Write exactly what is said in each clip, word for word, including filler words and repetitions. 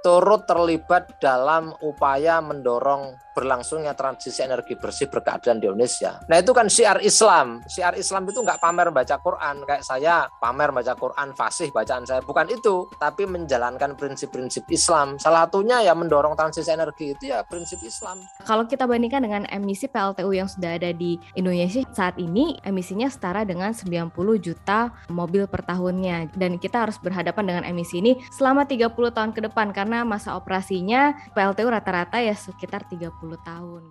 turut terlibat dalam upaya mendorong berlangsungnya transisi energi bersih berkeadilan di Indonesia. Nah itu kan syiar Islam. Syiar Islam itu nggak pamer baca Quran. Kayak saya pamer baca Quran, fasih bacaan saya. Bukan itu, tapi menjalankan prinsip-prinsip Islam. Salah satunya ya mendorong transisi energi itu ya prinsip Islam. Kalau kita bandingkan dengan emisi P L T U yang sudah ada di Indonesia saat ini, emisinya setara dengan sembilan puluh juta mobil per tahunnya. Dan kita harus berhadapan dengan emisi ini selama tiga puluh tahun ke depan, karena Karena masa operasinya P L T U rata-rata ya sekitar tiga puluh tahun.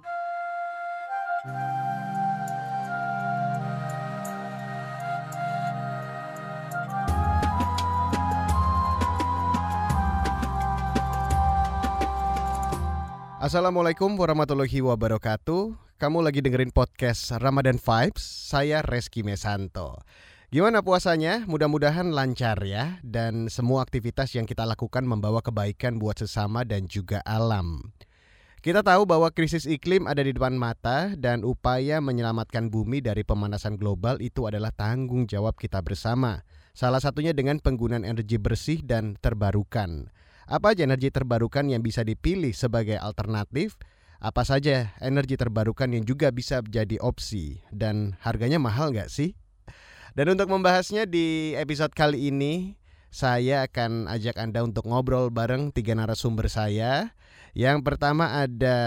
Assalamualaikum warahmatullahi wabarakatuh. Kamu lagi dengerin podcast Ramadan Vibes. Saya Reski Mesanto. Gimana puasanya? Mudah-mudahan lancar ya, dan semua aktivitas yang kita lakukan membawa kebaikan buat sesama dan juga alam. Kita tahu bahwa krisis iklim ada di depan mata dan upaya menyelamatkan bumi dari pemanasan global itu adalah tanggung jawab kita bersama. Salah satunya dengan penggunaan energi bersih dan terbarukan. Apa aja energi terbarukan yang bisa dipilih sebagai alternatif? Apa saja energi terbarukan yang juga bisa jadi opsi? Dan harganya mahal nggak sih? Dan untuk membahasnya di episode kali ini, saya akan ajak Anda untuk ngobrol bareng tiga narasumber saya. Yang pertama ada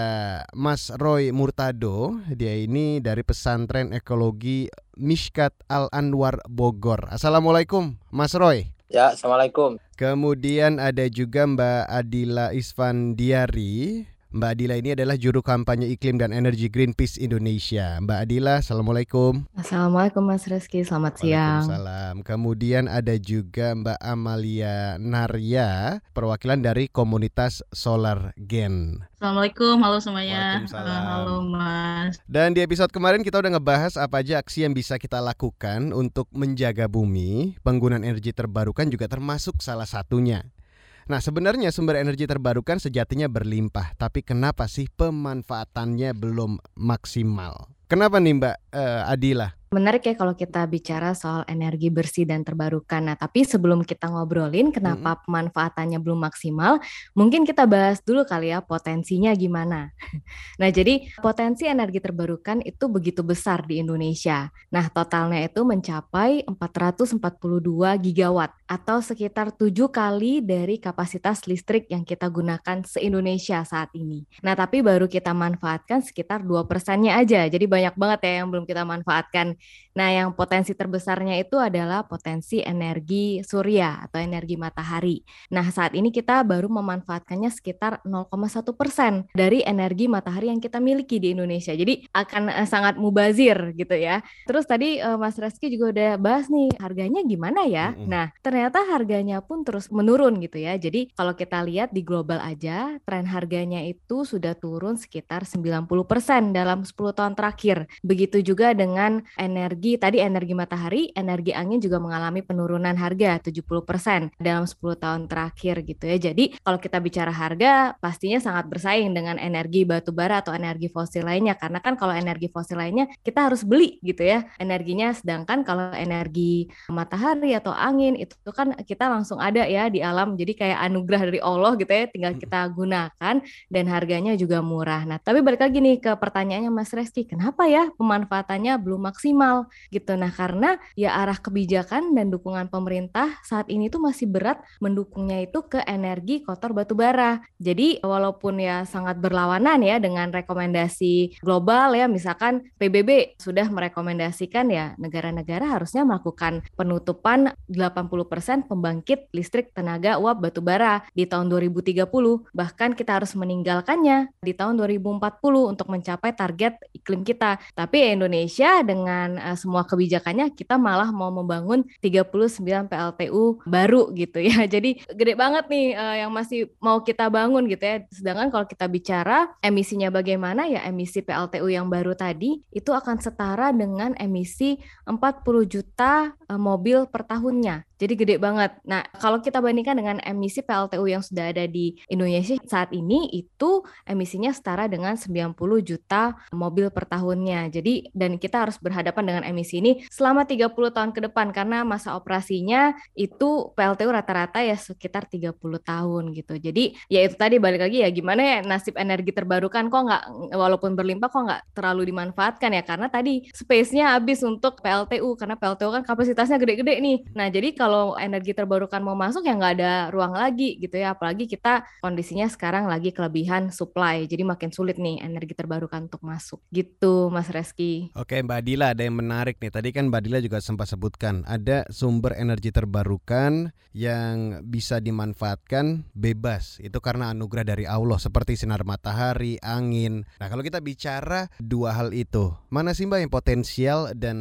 Mas Roy Murtado. Dia ini dari pesantren ekologi Mishkat Al-Anwar Bogor. Assalamualaikum Mas Roy. Ya, assalamualaikum. Kemudian ada juga Mbak Adila Isfandiari. Mbak Adila ini adalah juru kampanye iklim dan energi Greenpeace Indonesia. Mbak Adila, assalamualaikum. Assalamualaikum Mas Reski, selamat siang. Waalaikumsalam. Kemudian ada juga Mbak Amalia Narya, perwakilan dari komunitas Solar Gen. Assalamualaikum, halo semuanya. Waalaikumsalam. Halo Mas. Dan di episode kemarin kita udah ngebahas apa aja aksi yang bisa kita lakukan untuk menjaga bumi. Penggunaan energi terbarukan juga termasuk salah satunya. Nah sebenarnya sumber energi terbarukan sejatinya berlimpah, tapi kenapa sih pemanfaatannya belum maksimal? Kenapa nih Mbak uh, Adila? Menarik ya kalau kita bicara soal energi bersih dan terbarukan. Nah, tapi sebelum kita ngobrolin kenapa mm-hmm. pemanfaatannya belum maksimal, mungkin kita bahas dulu kali ya potensinya gimana. Nah, jadi potensi energi terbarukan itu begitu besar di Indonesia. Nah, totalnya itu mencapai empat ratus empat puluh dua gigawatt atau sekitar tujuh kali dari kapasitas listrik yang kita gunakan se-Indonesia saat ini. Nah, tapi baru kita manfaatkan sekitar dua persennya aja. Jadi banyak banget ya yang belum kita manfaatkan. Nah, yang potensi terbesarnya itu adalah potensi energi surya atau energi matahari. Nah, saat ini kita baru memanfaatkannya sekitar nol koma satu persen dari energi matahari yang kita miliki di Indonesia. Jadi akan sangat mubazir gitu ya. Terus tadi Mas Reski juga udah bahas nih harganya gimana ya. Mm-hmm. Nah, ternyata harganya pun terus menurun gitu ya. Jadi kalau kita lihat di global aja, tren harganya itu sudah turun sekitar sembilan puluh persen dalam sepuluh tahun terakhir. Begitu juga dengan energi tadi energi matahari, energi angin juga mengalami penurunan harga tujuh puluh persen dalam sepuluh tahun terakhir gitu ya. Jadi kalau kita bicara harga pastinya sangat bersaing dengan energi batu bara atau energi fosil lainnya, karena kan kalau energi fosil lainnya kita harus beli gitu ya energinya, sedangkan kalau energi matahari atau angin itu kan kita langsung ada ya di alam, jadi kayak anugerah dari Allah gitu ya, tinggal kita gunakan dan harganya juga murah. Nah tapi balik lagi nih ke pertanyaannya Mas Reski, kenapa ya pemanfaatannya belum maksimal gitu. Nah karena ya arah kebijakan dan dukungan pemerintah saat ini tuh masih berat mendukungnya itu ke energi kotor batubara. Jadi walaupun ya sangat berlawanan ya dengan rekomendasi global ya, misalkan P B B sudah merekomendasikan ya negara-negara harusnya melakukan penutupan delapan puluh persen pembangkit listrik tenaga uap batubara di tahun dua ribu tiga puluh, bahkan kita harus meninggalkannya di tahun dua ribu empat puluh untuk mencapai target iklim kita. Tapi ya, Indonesia dengan uh, semua kebijakannya kita malah mau membangun tiga puluh sembilan P L T U baru gitu ya. Jadi gede banget nih uh, yang masih mau kita bangun gitu ya. Sedangkan kalau kita bicara emisinya bagaimana ya, emisi P L T U yang baru tadi itu akan setara dengan emisi empat puluh juta uh, mobil per tahunnya. Jadi gede banget. Nah, kalau kita bandingkan dengan emisi P L T U yang sudah ada di Indonesia saat ini, itu emisinya setara dengan sembilan puluh juta mobil per tahun. tahunnya. Jadi, dan kita harus berhadapan dengan emisi ini selama tiga puluh tahun ke depan, karena masa operasinya itu P L T U rata-rata ya sekitar tiga puluh tahun gitu. Jadi, ya itu tadi balik lagi ya, gimana ya nasib energi terbarukan kok nggak, walaupun berlimpah kok nggak terlalu dimanfaatkan ya, karena tadi space-nya habis untuk P L T U, karena P L T U kan kapasitasnya gede-gede nih. Nah, jadi kalau energi terbarukan mau masuk ya nggak ada ruang lagi gitu ya, apalagi kita kondisinya sekarang lagi kelebihan supply, jadi makin sulit nih energi terbarukan untuk masuk gitu, Mas Reski. Oke Mbak Adila, ada yang menarik nih, tadi kan Mbak Adila juga sempat sebutkan ada sumber energi terbarukan yang bisa dimanfaatkan bebas, itu karena anugerah dari Allah seperti sinar matahari, angin. Nah kalau kita bicara dua hal itu, mana sih Mbak yang potensial dan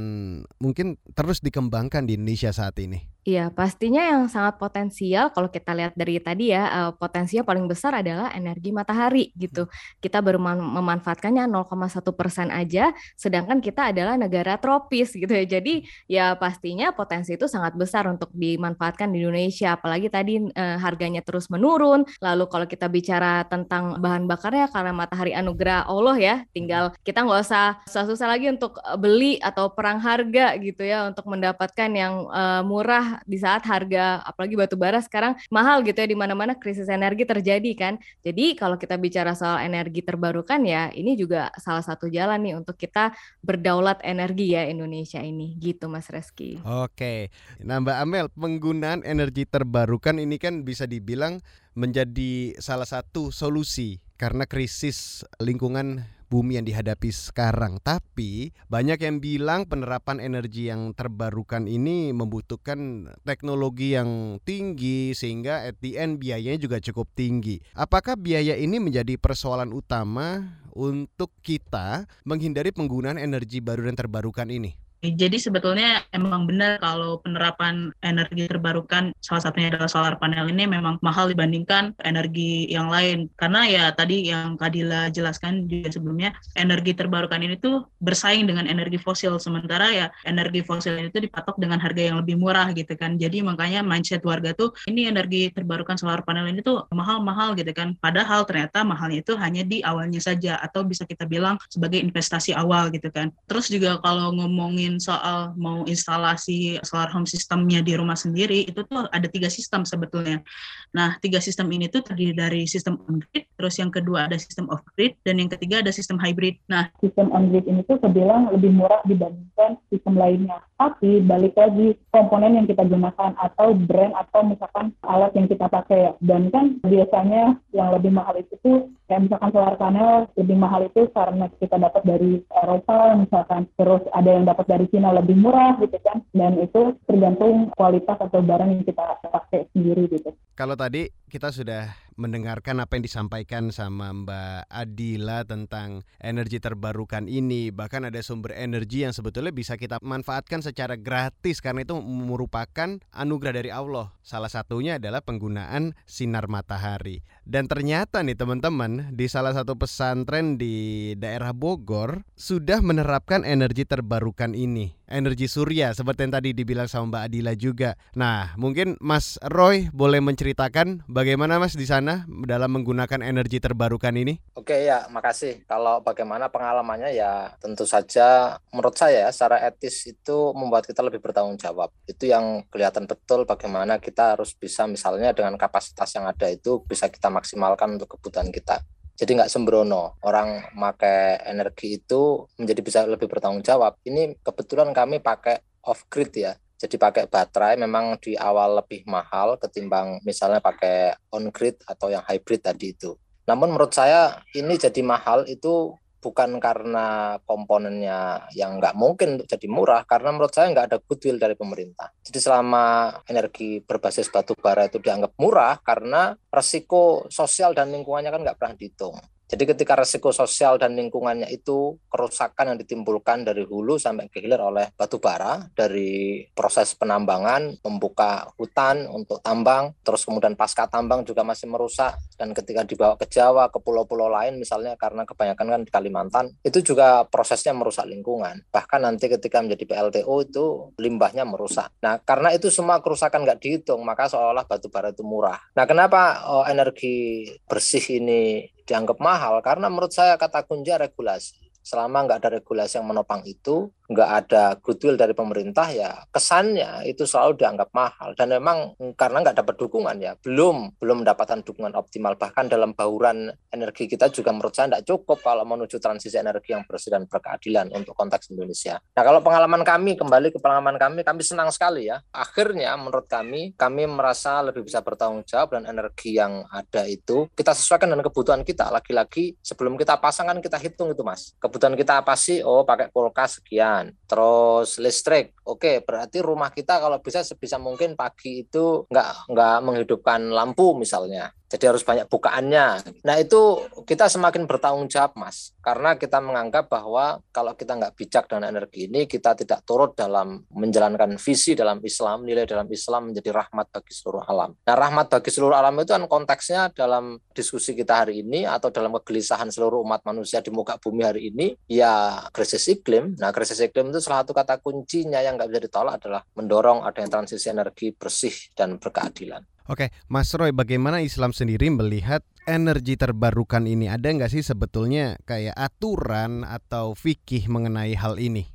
mungkin terus dikembangkan di Indonesia saat ini? Iya, pastinya yang sangat potensial kalau kita lihat dari tadi ya, uh, potensinya paling besar adalah energi matahari gitu. Kita baru memanfaatkannya nol koma satu persen aja, sedangkan kita adalah negara tropis gitu ya. Jadi ya pastinya potensi itu sangat besar untuk dimanfaatkan di Indonesia. Apalagi tadi uh, harganya terus menurun. Lalu kalau kita bicara tentang bahan bakarnya, karena matahari anugerah Allah ya, tinggal kita nggak usah susah-susah lagi untuk beli atau perang harga gitu ya untuk mendapatkan yang uh, murah. Di saat harga apalagi batu bara sekarang mahal gitu ya, di mana-mana krisis energi terjadi kan. Jadi kalau kita bicara soal energi terbarukan ya, ini juga salah satu jalan nih untuk kita berdaulat energi ya Indonesia ini gitu, Mas Reski. Oke. Nah Mbak Amel, penggunaan energi terbarukan ini kan bisa dibilang menjadi salah satu solusi karena krisis lingkungan bumi yang dihadapi sekarang. Tapi banyak yang bilang penerapan energi yang terbarukan ini membutuhkan teknologi yang tinggi, sehingga at the end biayanya juga cukup tinggi. Apakah biaya ini menjadi persoalan utama untuk kita menghindari penggunaan energi baru dan terbarukan ini? Jadi sebetulnya emang benar kalau penerapan energi terbarukan, salah satunya adalah solar panel, ini memang mahal dibandingkan energi yang lain. Karena ya tadi yang Kadila jelaskan juga sebelumnya, energi terbarukan ini tuh bersaing dengan energi fosil. Sementara ya energi fosil itu dipatok dengan harga yang lebih murah gitu kan. Jadi makanya mindset warga tuh, ini energi terbarukan solar panel ini tuh mahal-mahal gitu kan. Padahal ternyata mahalnya itu hanya di awalnya saja, atau bisa kita bilang sebagai investasi awal gitu kan. Terus juga kalau ngomongin soal mau instalasi solar home systemnya di rumah sendiri, itu tuh ada tiga sistem sebetulnya. Nah, tiga sistem ini tuh terdiri dari sistem on-grid, terus yang kedua ada sistem off-grid, dan yang ketiga ada sistem hybrid. Nah, sistem on-grid ini tuh terbilang lebih murah dibandingkan sistem lainnya. Tapi balik lagi komponen yang kita gunakan atau brand atau misalkan alat yang kita pakai. Dan kan biasanya yang lebih mahal itu tuh kayak misalkan solar panel lebih mahal itu karena kita dapat dari Eropa misalkan, terus ada yang dapat dari Cina lebih murah gitu kan, dan itu tergantung kualitas atau barang yang kita pakai sendiri gitu. Kalau tadi kita sudah mendengarkan apa yang disampaikan sama Mbak Adila tentang energi terbarukan ini, bahkan ada sumber energi yang sebetulnya bisa kita manfaatkan secara gratis karena itu merupakan anugerah dari Allah. Salah satunya adalah penggunaan sinar matahari. Dan ternyata nih teman-teman, di salah satu pesantren di daerah Bogor sudah menerapkan energi terbarukan ini, energi surya seperti yang tadi dibilang sama Mbak Adila juga. Nah, mungkin Mas Roy boleh menceritakan bagaimana Mas di sana dalam menggunakan energi terbarukan ini? Oke ya, makasih. Kalau bagaimana pengalamannya ya tentu saja menurut saya secara etis itu membuat kita lebih bertanggung jawab. Itu yang kelihatan betul bagaimana kita harus bisa misalnya dengan kapasitas yang ada itu bisa kita maksimalkan untuk kebutuhan kita. Jadi nggak sembrono, orang pakai energi itu menjadi bisa lebih bertanggung jawab. Ini kebetulan kami pakai off-grid ya. Jadi pakai baterai memang di awal lebih mahal ketimbang misalnya pakai on-grid atau yang hybrid tadi itu. Namun menurut saya ini jadi mahal itu bukan karena komponennya yang nggak mungkin untuk jadi murah, karena menurut saya nggak ada goodwill dari pemerintah. Jadi selama energi berbasis batu bara itu dianggap murah karena resiko sosial dan lingkungannya kan nggak pernah dihitung. Jadi ketika resiko sosial dan lingkungannya itu kerusakan yang ditimbulkan dari hulu sampai ke hilir oleh batu bara, dari proses penambangan, membuka hutan untuk tambang, terus kemudian pasca tambang juga masih merusak, dan ketika dibawa ke Jawa, ke pulau-pulau lain misalnya, karena kebanyakan kan di Kalimantan, itu juga prosesnya merusak lingkungan. Bahkan nanti ketika menjadi P L T U itu limbahnya merusak. Nah karena itu semua kerusakan nggak dihitung, maka seolah-olah batu bara itu murah. Nah kenapa oh, energi bersih ini dianggap mahal? Karena menurut saya kata kunci regulasi. Selama nggak ada regulasi yang menopang itu, nggak ada goodwill dari pemerintah, ya kesannya itu selalu dianggap mahal. Dan memang karena nggak dapat dukungan ya, belum belum mendapatkan dukungan optimal. Bahkan dalam bauran energi kita juga menurut saya nggak cukup kalau menuju transisi energi yang bersih dan berkeadilan untuk konteks Indonesia. Nah kalau pengalaman kami, kembali ke pengalaman kami, kami senang sekali ya. Akhirnya menurut kami, kami merasa lebih bisa bertanggung jawab dan energi yang ada itu kita sesuaikan dengan kebutuhan kita. Lagi-lagi sebelum kita pasangkan kita hitung itu mas. Kebutuhan kita apa sih? Oh, pakai kulkas sekian. Terus listrik. Oke, berarti rumah kita kalau bisa sebisa mungkin pagi itu nggak nggak menghidupkan lampu misalnya. Jadi harus banyak bukaannya. Nah itu kita semakin bertanggung jawab mas. Karena kita menganggap bahwa kalau kita nggak bijak dengan energi ini, kita tidak turut dalam menjalankan visi dalam Islam, nilai dalam Islam menjadi rahmat bagi seluruh alam. Nah rahmat bagi seluruh alam itu kan konteksnya dalam diskusi kita hari ini atau dalam kegelisahan seluruh umat manusia di muka bumi hari ini, ya krisis iklim. Nah krisis iklim itu salah satu kata kuncinya yang nggak bisa ditolak adalah mendorong adanya transisi energi bersih dan berkeadilan. Oke, Mas Roy, bagaimana Islam sendiri melihat energi terbarukan ini? Ada nggak sih sebetulnya kayak aturan atau fikih mengenai hal ini?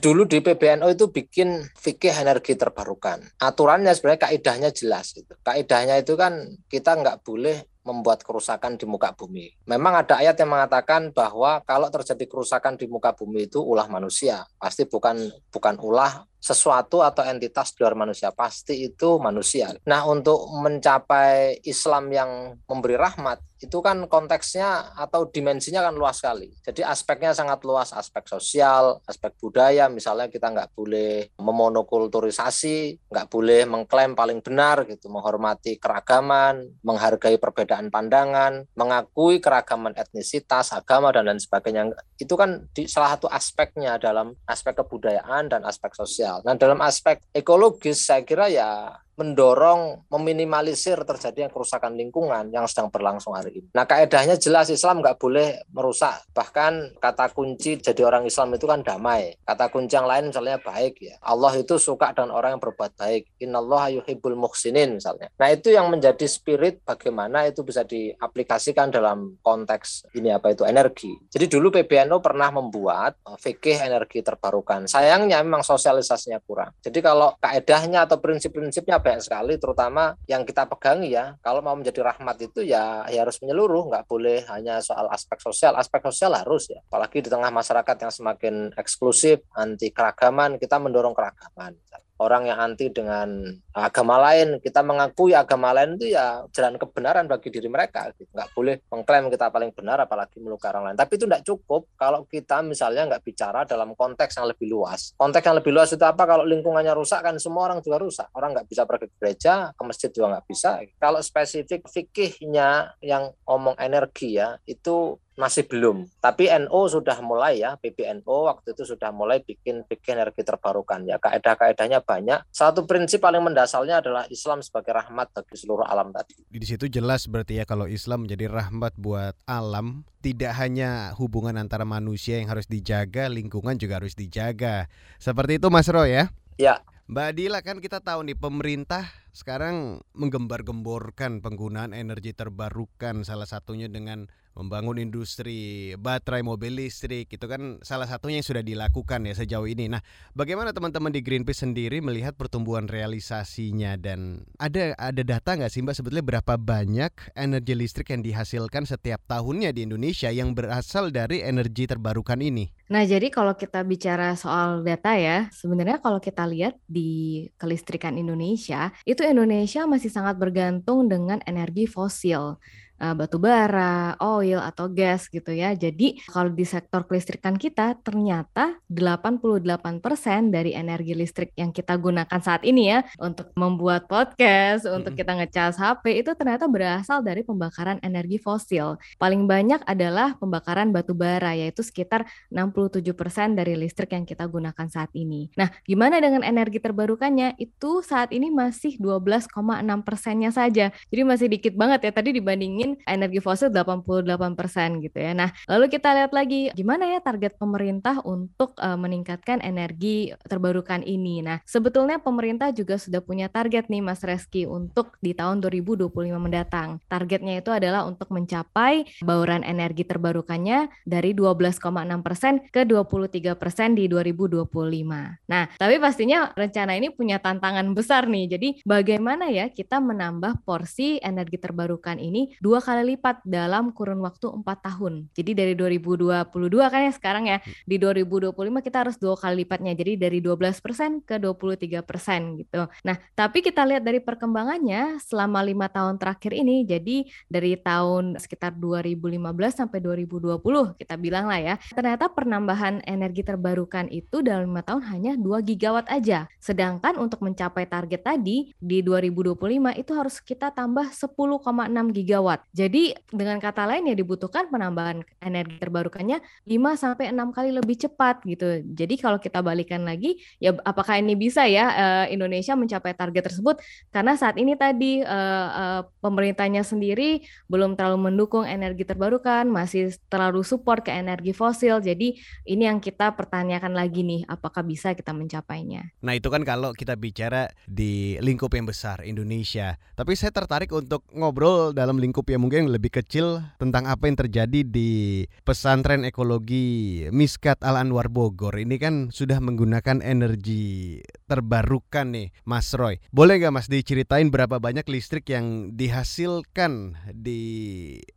Dulu di P B N U itu bikin fikih energi terbarukan. Aturannya sebenarnya kaidahnya jelas. Kaidahnya itu kan kita nggak boleh membuat kerusakan di muka bumi. Memang ada ayat yang mengatakan bahwa kalau terjadi kerusakan di muka bumi itu ulah manusia, pasti bukan bukan ulah sesuatu atau entitas di luar manusia, pasti itu manusia. Nah, untuk mencapai Islam yang memberi rahmat, itu kan konteksnya atau dimensinya kan luas sekali. Jadi aspeknya sangat luas, aspek sosial, aspek budaya, misalnya kita nggak boleh memonokulturisasi, nggak boleh mengklaim paling benar, gitu, menghormati keragaman, menghargai perbedaan pandangan, mengakui keragaman etnisitas, agama, dan lain sebagainya. Itu kan di, salah satu aspeknya dalam aspek kebudayaan dan aspek sosial. Nah, dalam aspek ekologis saya kira ya mendorong, meminimalisir terjadinya kerusakan lingkungan yang sedang berlangsung hari ini. Nah, kaedahnya jelas, Islam nggak boleh merusak. Bahkan kata kunci jadi orang Islam itu kan damai. Kata kunci yang lain misalnya baik ya. Allah itu suka dengan orang yang berbuat baik. Innallaha yuhibbul muhsinin misalnya. Nah, itu yang menjadi spirit bagaimana itu bisa diaplikasikan dalam konteks ini apa itu energi. Jadi dulu P B N U pernah membuat fikih energi terbarukan. Sayangnya memang sosialisasinya kurang. Jadi kalau kaedahnya atau prinsip-prinsipnya banyak sekali, terutama yang kita pegangi ya, kalau mau menjadi rahmat itu ya, ya harus menyeluruh, nggak boleh hanya soal aspek sosial. Aspek sosial harus ya, apalagi di tengah masyarakat yang semakin eksklusif, anti keragaman, kita mendorong keragaman. Orang yang anti dengan agama lain, kita mengakui agama lain itu ya jalan kebenaran bagi diri mereka. Nggak boleh mengklaim kita paling benar apalagi melukai orang lain. Tapi itu nggak cukup kalau kita misalnya nggak bicara dalam konteks yang lebih luas. Konteks yang lebih luas itu apa? Kalau lingkungannya rusak kan semua orang juga rusak. Orang nggak bisa pergi ke gereja, ke masjid juga nggak bisa. Kalau spesifik fikihnya yang ngomong energi ya, itu masih belum, tapi N U sudah mulai ya, P B N U waktu itu sudah mulai bikin fikih energi terbarukan ya, kaedah-kaedahnya banyak. Satu prinsip paling mendasarnya adalah Islam sebagai rahmat bagi seluruh alam tadi. Di situ jelas berarti ya kalau Islam menjadi rahmat buat alam, tidak hanya hubungan antara manusia yang harus dijaga, lingkungan juga harus dijaga. Seperti itu Mas Roy ya? Ya. Mbak Adila, kan kita tahu nih pemerintah sekarang menggembar-gemborkan penggunaan energi terbarukan, salah satunya dengan membangun industri baterai mobil listrik. Itu kan salah satunya yang sudah dilakukan ya sejauh ini. Nah, bagaimana teman-teman di Greenpeace sendiri melihat pertumbuhan realisasinya? Dan ada ada data nggak sih Mbak sebetulnya berapa banyak energi listrik yang dihasilkan setiap tahunnya di Indonesia yang berasal dari energi terbarukan ini? Nah, jadi kalau kita bicara soal data ya, sebenarnya kalau kita lihat di kelistrikan Indonesia, itu Indonesia masih sangat bergantung dengan energi fosil, batu bara, oil atau gas gitu ya. Jadi kalau di sektor kelistrikan kita ternyata delapan puluh delapan persen dari energi listrik yang kita gunakan saat ini ya untuk membuat podcast, mm-hmm. untuk kita ngecas H P itu ternyata berasal dari pembakaran energi fosil. Paling banyak adalah pembakaran batu bara yaitu sekitar enam puluh tujuh persen dari listrik yang kita gunakan saat ini. Nah, gimana dengan energi terbarukannya? Itu saat ini masih dua belas koma enam persennya saja. Jadi masih dikit banget ya tadi dibandingin ngomongin energi fosil delapan puluh delapan persen gitu ya. Nah, lalu kita lihat lagi gimana ya target pemerintah untuk uh, meningkatkan energi terbarukan ini. Nah, sebetulnya pemerintah juga sudah punya target nih Mas Reski untuk di tahun dua ribu dua puluh lima mendatang. Targetnya itu adalah untuk mencapai bauran energi terbarukannya dari dua belas koma enam persen ke dua puluh tiga persen di dua ribu dua puluh lima. Nah, tapi pastinya rencana ini punya tantangan besar nih. Jadi bagaimana ya kita menambah porsi energi terbarukan ini dua kali lipat dalam kurun waktu empat tahun. Jadi dari dua ribu dua puluh dua kan ya sekarang ya, di dua ribu dua puluh lima kita harus dua kali lipatnya. Jadi dari dua belas persen ke dua puluh tiga persen gitu. Nah, tapi kita lihat dari perkembangannya selama lima tahun terakhir ini, jadi dari tahun sekitar dua ribu lima belas sampai dua ribu dua puluh kita bilang lah ya, ternyata penambahan energi terbarukan itu dalam lima tahun hanya dua gigawatt aja. Sedangkan untuk mencapai target tadi di dua ribu dua puluh lima itu harus kita tambah sepuluh koma enam gigawatt. Jadi dengan kata lain ya dibutuhkan penambahan energi terbarukannya lima sampai enam kali lebih cepat gitu. Jadi kalau kita balikan lagi ya apakah ini bisa ya uh, Indonesia mencapai target tersebut? Karena saat ini tadi uh, uh, pemerintahnya sendiri belum terlalu mendukung energi terbarukan, masih terlalu support ke energi fosil. Jadi ini yang kita pertanyakan lagi nih, apakah bisa kita mencapainya? Nah, itu kan kalau kita bicara di lingkup yang besar Indonesia. Tapi saya tertarik untuk ngobrol dalam lingkup yang mungkin lebih kecil tentang apa yang terjadi di pesantren ekologi Mishkat Al-Anwar Bogor. Ini kan sudah menggunakan energi terbarukan nih, Mas Roy. Boleh nggak Mas diceritain berapa banyak listrik yang dihasilkan di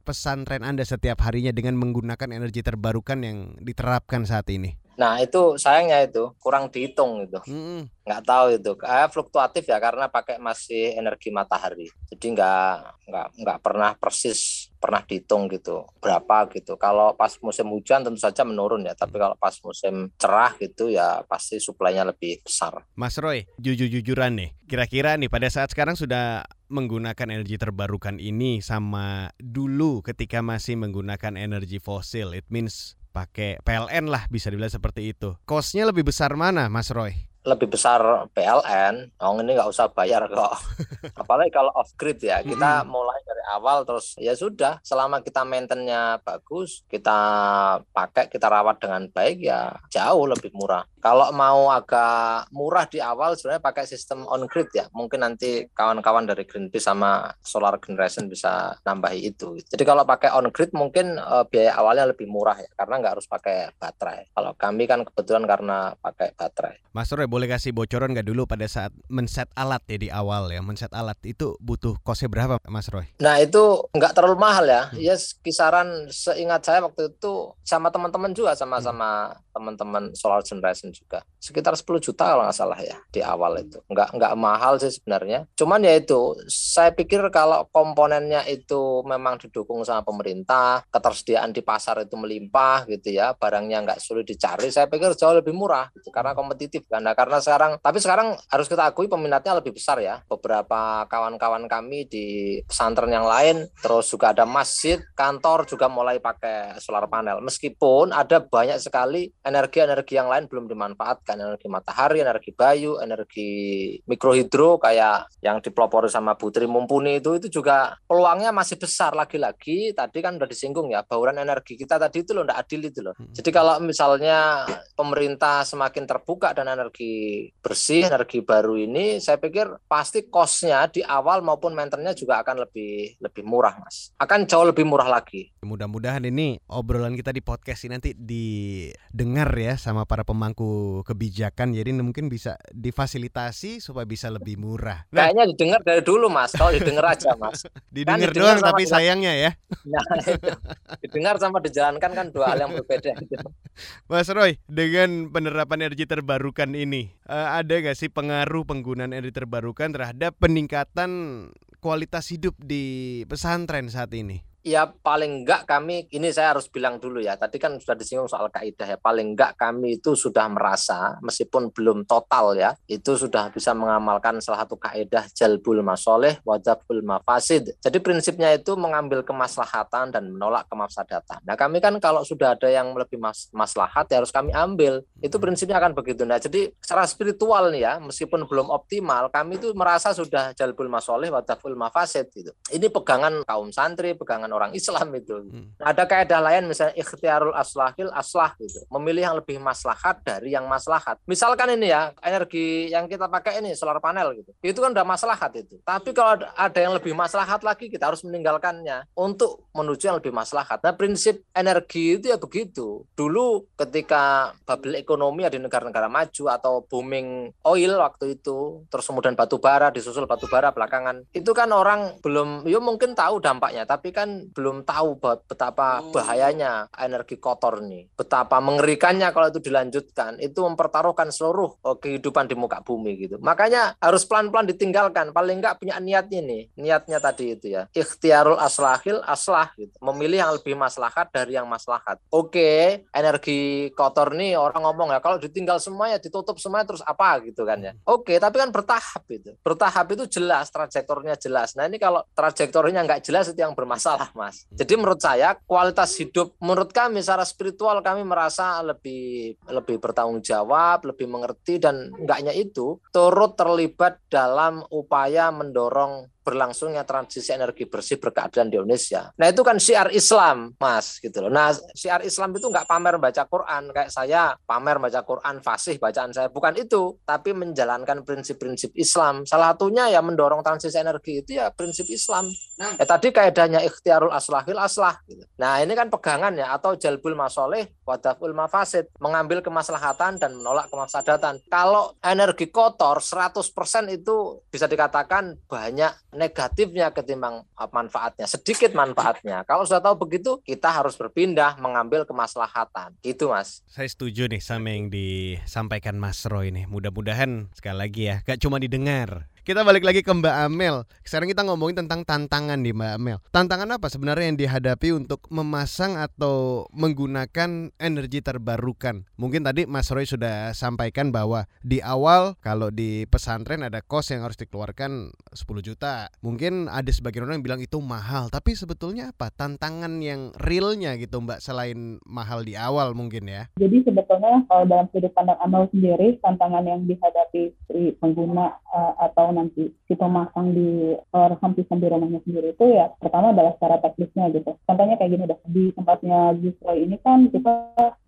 pesantren Anda setiap harinya dengan menggunakan energi terbarukan yang diterapkan saat ini? Nah itu sayangnya itu kurang dihitung gitu, hmm. nggak tahu itu, eh, fluktuatif ya karena pakai masih energi matahari, jadi nggak nggak nggak pernah persis pernah dihitung gitu berapa gitu. Kalau pas musim hujan tentu saja menurun ya, tapi kalau pas musim cerah gitu ya pasti suplainya lebih besar. Mas Roy, jujur-jujuran nih, kira-kira nih pada saat sekarang sudah menggunakan energi terbarukan ini sama dulu ketika masih menggunakan energi fosil, it means pakai P L N lah bisa dibilang seperti itu. Cost-nya lebih besar mana Mas Roy? Lebih besar P L N, oh ini nggak usah bayar kok. Apalagi kalau off grid ya, kita mm-hmm. mulai dari awal terus ya sudah. Selama kita maintain-nya bagus, kita pakai, kita rawat dengan baik ya jauh lebih murah. Kalau mau agak murah di awal sebenarnya pakai sistem on grid ya. Mungkin nanti kawan-kawan dari Greenpeace sama Solar Generation bisa nambahi itu. Jadi kalau pakai on grid mungkin eh, biaya awalnya lebih murah ya, karena nggak harus pakai baterai. Kalau kami kan kebetulan karena pakai baterai. Mas Roy, boleh kasih bocoran nggak dulu pada saat men-set alat ya di awal ya, men-set alat itu butuh kosnya berapa Mas Roy? Nah itu nggak terlalu mahal ya, hmm. yes, kisaran seingat saya waktu itu sama teman-teman juga sama-sama hmm. teman-teman Solar Generation juga sekitar sepuluh juta kalau nggak salah ya di awal itu, nggak nggak mahal sih sebenarnya. Cuman ya itu saya pikir kalau komponennya itu memang didukung sama pemerintah, ketersediaan di pasar itu melimpah gitu ya, barangnya nggak sulit dicari, saya pikir jauh lebih murah gitu, karena kompetitif kan. Nah, karena sekarang, tapi sekarang harus kita akui peminatnya lebih besar ya. Beberapa kawan-kawan kami di pesantren yang lain, terus juga ada masjid, kantor juga mulai pakai solar panel. Meskipun ada banyak sekali energi-energi yang lain belum dimanfaatkan, energi matahari, energi bayu, energi mikrohidro kayak yang dipelopori sama Putri Mumpuni itu, itu juga peluangnya masih besar. Lagi-lagi tadi kan udah disinggung ya, bauran energi kita tadi itu loh, nggak adil itu loh. Jadi kalau misalnya pemerintah semakin terbuka dan energi bersih, energi baru ini, saya pikir pasti cost-nya di awal maupun maintenance-nya juga akan lebih lebih murah, Mas. Akan jauh lebih murah lagi. Mudah-mudahan ini obrolan kita di podcast ini nanti didengar ya sama para pemangku kebijakan. Jadi mungkin bisa difasilitasi supaya bisa lebih murah. Nah, kayaknya didengar dari dulu, Mas. Kalau didengar aja, Mas. Didengar, kan didengar doang tapi didengar. Sayangnya ya. Nah, itu. Didengar sama dijalankan kan dua hal yang berbeda. Mas Roy, dengan penerapan energi terbarukan ini, ada gak sih pengaruh penggunaan energi terbarukan terhadap peningkatan kualitas hidup di pesantren saat ini? ya paling enggak kami, ini saya harus bilang dulu ya, tadi kan sudah disinggung soal kaidah ya, paling enggak kami itu sudah merasa, meskipun belum total ya, itu sudah bisa mengamalkan salah satu kaidah jalbul masoleh, wajabul mafasid. Jadi prinsipnya itu mengambil kemaslahatan dan menolak kemafsadatan. Nah kami kan kalau sudah ada yang lebih mas- maslahat ya harus kami ambil, itu prinsipnya akan begitu. Nah jadi secara spiritual nih ya, meskipun belum optimal, kami itu merasa sudah jalbul masoleh, wajabul mafasid gitu. Ini pegangan kaum santri, pegangan orang Islam itu. Nah, ada kaidah lain misalnya ikhtiarul aslahil aslah gitu. Memilih yang lebih maslahat dari yang maslahat. Misalkan ini ya, energi yang kita pakai ini solar panel gitu. Itu kan udah maslahat itu. Tapi kalau ada yang lebih maslahat lagi, kita harus meninggalkannya untuk menuju yang lebih maslahat. Nah, prinsip energi itu ya begitu. Dulu ketika bubble ekonomi ya di negara-negara maju atau booming oil waktu itu, terus kemudian batu bara, disusul batu bara belakangan. Itu kan orang belum, ya mungkin tahu dampaknya, tapi kan belum tahu betapa bahayanya energi kotor nih, betapa mengerikannya kalau itu dilanjutkan, itu mempertaruhkan seluruh kehidupan di muka bumi gitu. Makanya harus pelan-pelan ditinggalkan, paling enggak punya niatnya nih, niatnya tadi itu ya, ikhtiarul aslahil aslah gitu, memilih yang lebih maslahat dari yang maslahat. Oke, energi kotor nih orang ngomong ya, kalau ditinggal semuanya, ditutup semuanya terus apa gitu kan ya. Oke, tapi kan bertahap gitu, bertahap itu jelas, trajektornya jelas. Nah ini kalau trajektornya nggak jelas itu yang bermasalah mas. Jadi menurut saya kualitas hidup menurut kami secara spiritual kami merasa lebih lebih bertanggung jawab, lebih mengerti, dan enggaknya itu turut terlibat dalam upaya mendorong berlangsungnya transisi energi bersih berkeadilan di Indonesia. Nah itu kan syiar Islam, mas, gitu loh. Nah syiar Islam itu nggak pamer baca Quran kayak saya, pamer baca Quran fasih bacaan saya, bukan itu, tapi menjalankan prinsip-prinsip Islam. Salah satunya ya mendorong transisi energi itu ya prinsip Islam. Nah ya, tadi kaidahnya ikhtiarul aslahil aslah. Gitu. Nah ini kan pegangannya atau jalbul masoleh, wadaful mafasid, mengambil kemaslahatan dan menolak kemafsadatan. Kalau energi kotor seratus persen itu bisa dikatakan banyak negatifnya ketimbang manfaatnya, sedikit manfaatnya. Kalau sudah tahu begitu, kita harus berpindah mengambil kemaslahatan. Gitu, Mas. Saya setuju nih sama yang disampaikan Mas Roy nih. Mudah-mudahan sekali lagi ya, gak cuma didengar. Kita balik lagi ke Mbak Amel. Sekarang kita ngomongin tentang tantangan di Mbak Amel. Tantangan apa sebenarnya yang dihadapi untuk memasang atau menggunakan energi terbarukan? Mungkin tadi Mas Roy sudah sampaikan bahwa di awal kalau di pesantren ada kos yang harus dikeluarkan sepuluh juta. Mungkin ada sebagian orang yang bilang itu mahal. Tapi sebetulnya apa tantangan yang realnya gitu Mbak, selain mahal di awal mungkin ya? Jadi sebetulnya kalau dalam sudut pandang Amel sendiri, tantangan yang dihadapi si pengguna atau nanti si pemasang di rekam pisang di rumahnya sendiri itu ya pertama adalah secara teknisnya gitu. Contohnya kayak gini dah, di tempatnya Gisroy ini kan kita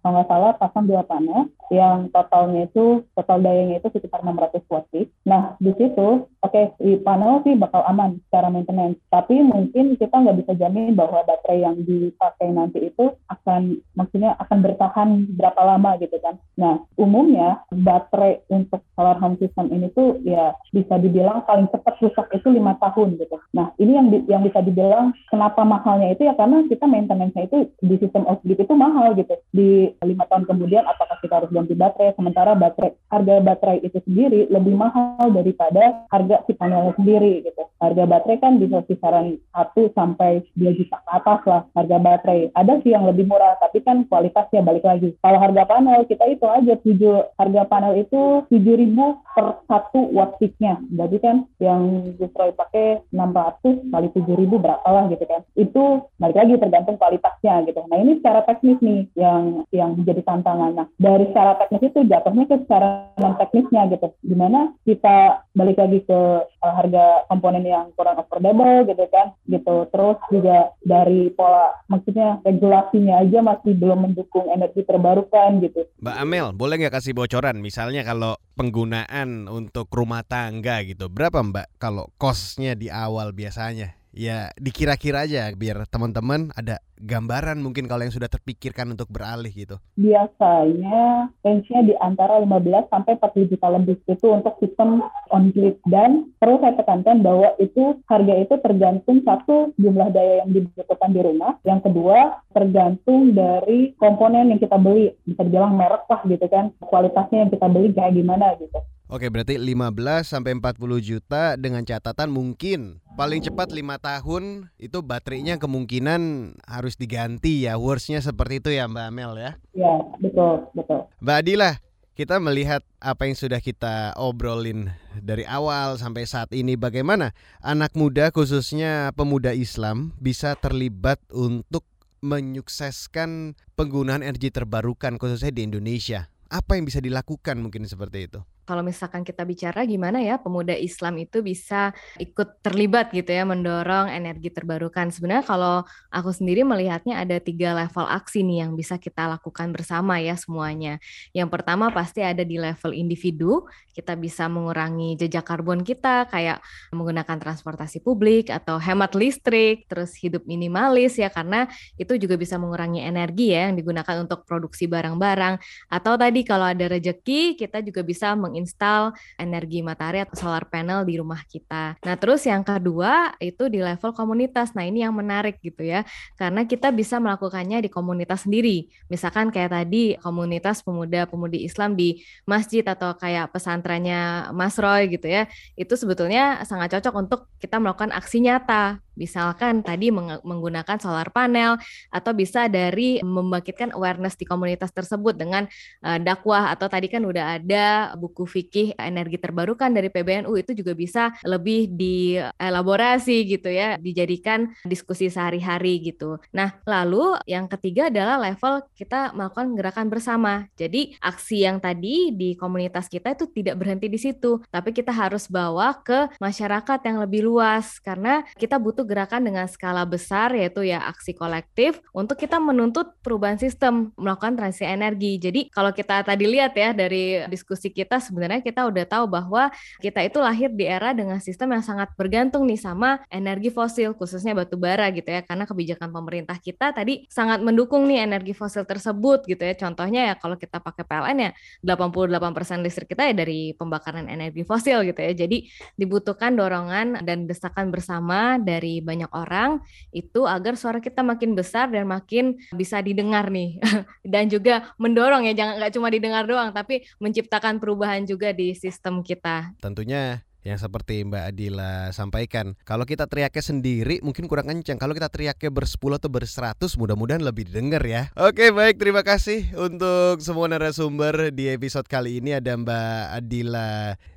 kalau nggak salah pasang dua panel yang totalnya itu total dayanya itu sekitar enam ratus watt. Nah di situ oke okay, di panel sih bakal aman secara maintenance, tapi mungkin kita nggak bisa jamin bahwa baterai yang dipakai nanti itu akan maksudnya akan bertahan berapa lama gitu kan. Nah umumnya baterai untuk solar home system ini tuh ya bisa dibilang paling cepat rusak itu lima tahun gitu. Nah ini yang di, yang bisa dibilang kenapa mahalnya itu ya karena kita maintenance-nya itu di sistem off-grid itu mahal gitu. Di lima tahun kemudian apakah kita harus ganti baterai, sementara baterai harga baterai itu sendiri lebih mahal daripada harga si panelnya sendiri gitu. Harga baterai kan bisa kisaran satu sampai dua juta ke atas lah harga baterai. Ada sih yang lebih murah tapi kan kualitasnya balik lagi. Kalau harga panel kita itu aja tujuh harga panel itu tujuh ribu per satu watt peak. Jadi kan yang Gisroy pakai enam ratus kali tujuh ribu berapa lah gitu kan. Itu balik lagi tergantung kualitasnya gitu. Nah ini secara teknis nih yang yang menjadi tantangan. Nah dari secara teknis itu jatuhnya ke secara non-teknisnya gitu. Gimana kita balik lagi ke uh, harga komponen yang kurang affordable gitu kan gitu. Terus juga dari pola maksudnya regulasinya aja masih belum mendukung energi terbarukan gitu. Mbak Amel boleh nggak kasih bocoran misalnya kalau penggunaan untuk rumah tangga gitu, berapa Mbak kalau kosnya di awal biasanya? Ya dikira-kira aja biar teman-teman ada gambaran mungkin kalau yang sudah terpikirkan untuk beralih gitu. Biasanya range-nya di antara lima belas sampai empat puluh juta lebih itu untuk sistem on grid, dan perlu saya tekankan bahwa itu harga itu tergantung satu jumlah daya yang dibutuhkan di rumah, yang kedua tergantung dari komponen yang kita beli, bisa dibilang merek lah gitu kan, kualitasnya yang kita beli kayak gimana gitu. Oke, berarti lima belas sampai empat puluh juta dengan catatan mungkin paling cepat lima tahun itu baterainya kemungkinan harus diganti ya. Worst-nya seperti itu ya Mbak Amel ya. Iya, betul, betul. Mbak Adila, kita melihat apa yang sudah kita obrolin dari awal sampai saat ini, bagaimana anak muda khususnya pemuda Islam bisa terlibat untuk menyukseskan penggunaan energi terbarukan khususnya di Indonesia. Apa yang bisa dilakukan mungkin seperti itu? Kalau misalkan kita bicara gimana ya pemuda Islam itu bisa ikut terlibat gitu ya mendorong energi terbarukan. Sebenarnya kalau aku sendiri melihatnya ada tiga level aksi nih yang bisa kita lakukan bersama ya semuanya. Yang pertama pasti ada di level individu, kita bisa mengurangi jejak karbon kita kayak menggunakan transportasi publik atau hemat listrik, terus hidup minimalis ya karena itu juga bisa mengurangi energi ya yang digunakan untuk produksi barang-barang. Atau tadi kalau ada rejeki kita juga bisa meng install energi matahari atau solar panel di rumah kita. Nah, terus yang kedua itu di level komunitas. Nah, ini yang menarik gitu ya, karena kita bisa melakukannya di komunitas sendiri. Misalkan kayak tadi komunitas pemuda-pemudi Islam di masjid atau kayak pesantrennya Mas Roy gitu ya. Itu sebetulnya sangat cocok untuk kita melakukan aksi nyata. Misalkan tadi menggunakan solar panel atau bisa dari membangkitkan awareness di komunitas tersebut dengan dakwah atau tadi kan udah ada buku fikih energi terbarukan dari P B N U itu juga bisa lebih dielaborasi gitu ya, dijadikan diskusi sehari-hari gitu. Nah, lalu yang ketiga adalah level kita melakukan gerakan bersama. Jadi aksi yang tadi di komunitas kita itu tidak berhenti di situ, tapi kita harus bawa ke masyarakat yang lebih luas karena kita butuh gerakan dengan skala besar yaitu ya aksi kolektif untuk kita menuntut perubahan sistem melakukan transisi energi. Jadi kalau kita tadi lihat ya dari diskusi kita sebenarnya kita udah tahu bahwa kita itu lahir di era dengan sistem yang sangat bergantung nih sama energi fosil khususnya batu bara gitu ya karena kebijakan pemerintah kita tadi sangat mendukung nih energi fosil tersebut gitu ya. Contohnya ya kalau kita pakai P L N ya delapan puluh delapan persen listrik kita ya dari pembakaran energi fosil gitu ya. Jadi dibutuhkan dorongan dan desakan bersama dari banyak orang itu agar suara kita makin besar dan makin bisa didengar nih dan juga mendorong ya jangan nggak cuma didengar doang tapi menciptakan perubahan juga di sistem kita. Tentunya yang seperti Mbak Adila sampaikan, kalau kita teriaknya sendiri mungkin kurang kencang. Kalau kita teriaknya bersepuluh atau berseratus mudah-mudahan lebih didengar ya. Oke baik, terima kasih untuk semua narasumber di episode kali ini. Ada Mbak Adila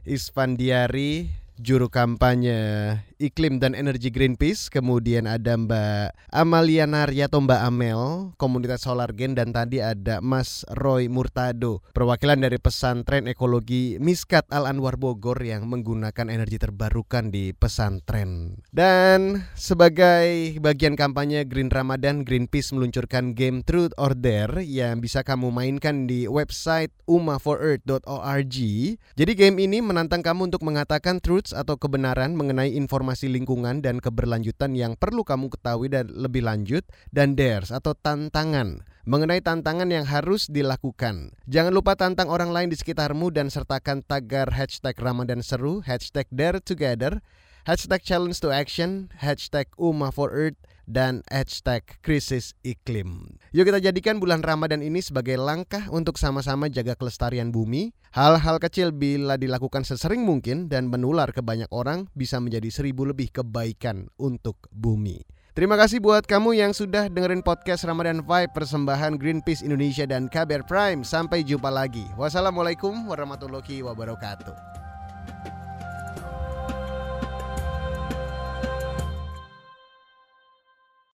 Isfandiari, juru kampanye iklim dan energi Greenpeace, kemudian ada Mbak Amalia Narya atau Mbak Amel, komunitas Solar Gen, dan tadi ada Mas Roy Murtado, perwakilan dari pesantren ekologi Mishkat Al-Anwar Bogor yang menggunakan energi terbarukan di pesantren. Dan sebagai bagian kampanye Green Ramadan, Greenpeace meluncurkan game Truth or Dare yang bisa kamu mainkan di website u m a for earth dot org. Jadi game ini menantang kamu untuk mengatakan truths atau kebenaran mengenai informasi lingkungan dan keberlanjutan yang perlu kamu ketahui dan lebih lanjut, dan dares atau tantangan mengenai tantangan yang harus dilakukan. Jangan lupa tantang orang lain di sekitarmu dan sertakan tagar hashtag Ramadan Seru, hashtag Dare Together, hashtag Challenge to Action, hashtag Umma for Earth, dan hashtag Krisis Iklim. Yuk kita jadikan bulan Ramadan ini sebagai langkah untuk sama-sama jaga kelestarian bumi. Hal-hal kecil bila dilakukan sesering mungkin dan menular ke banyak orang bisa menjadi seribu lebih kebaikan untuk bumi. Terima kasih buat kamu yang sudah dengerin podcast Ramadan Vibe persembahan Greenpeace Indonesia dan K B R Prime. Sampai jumpa lagi. Wassalamualaikum warahmatullahi wabarakatuh.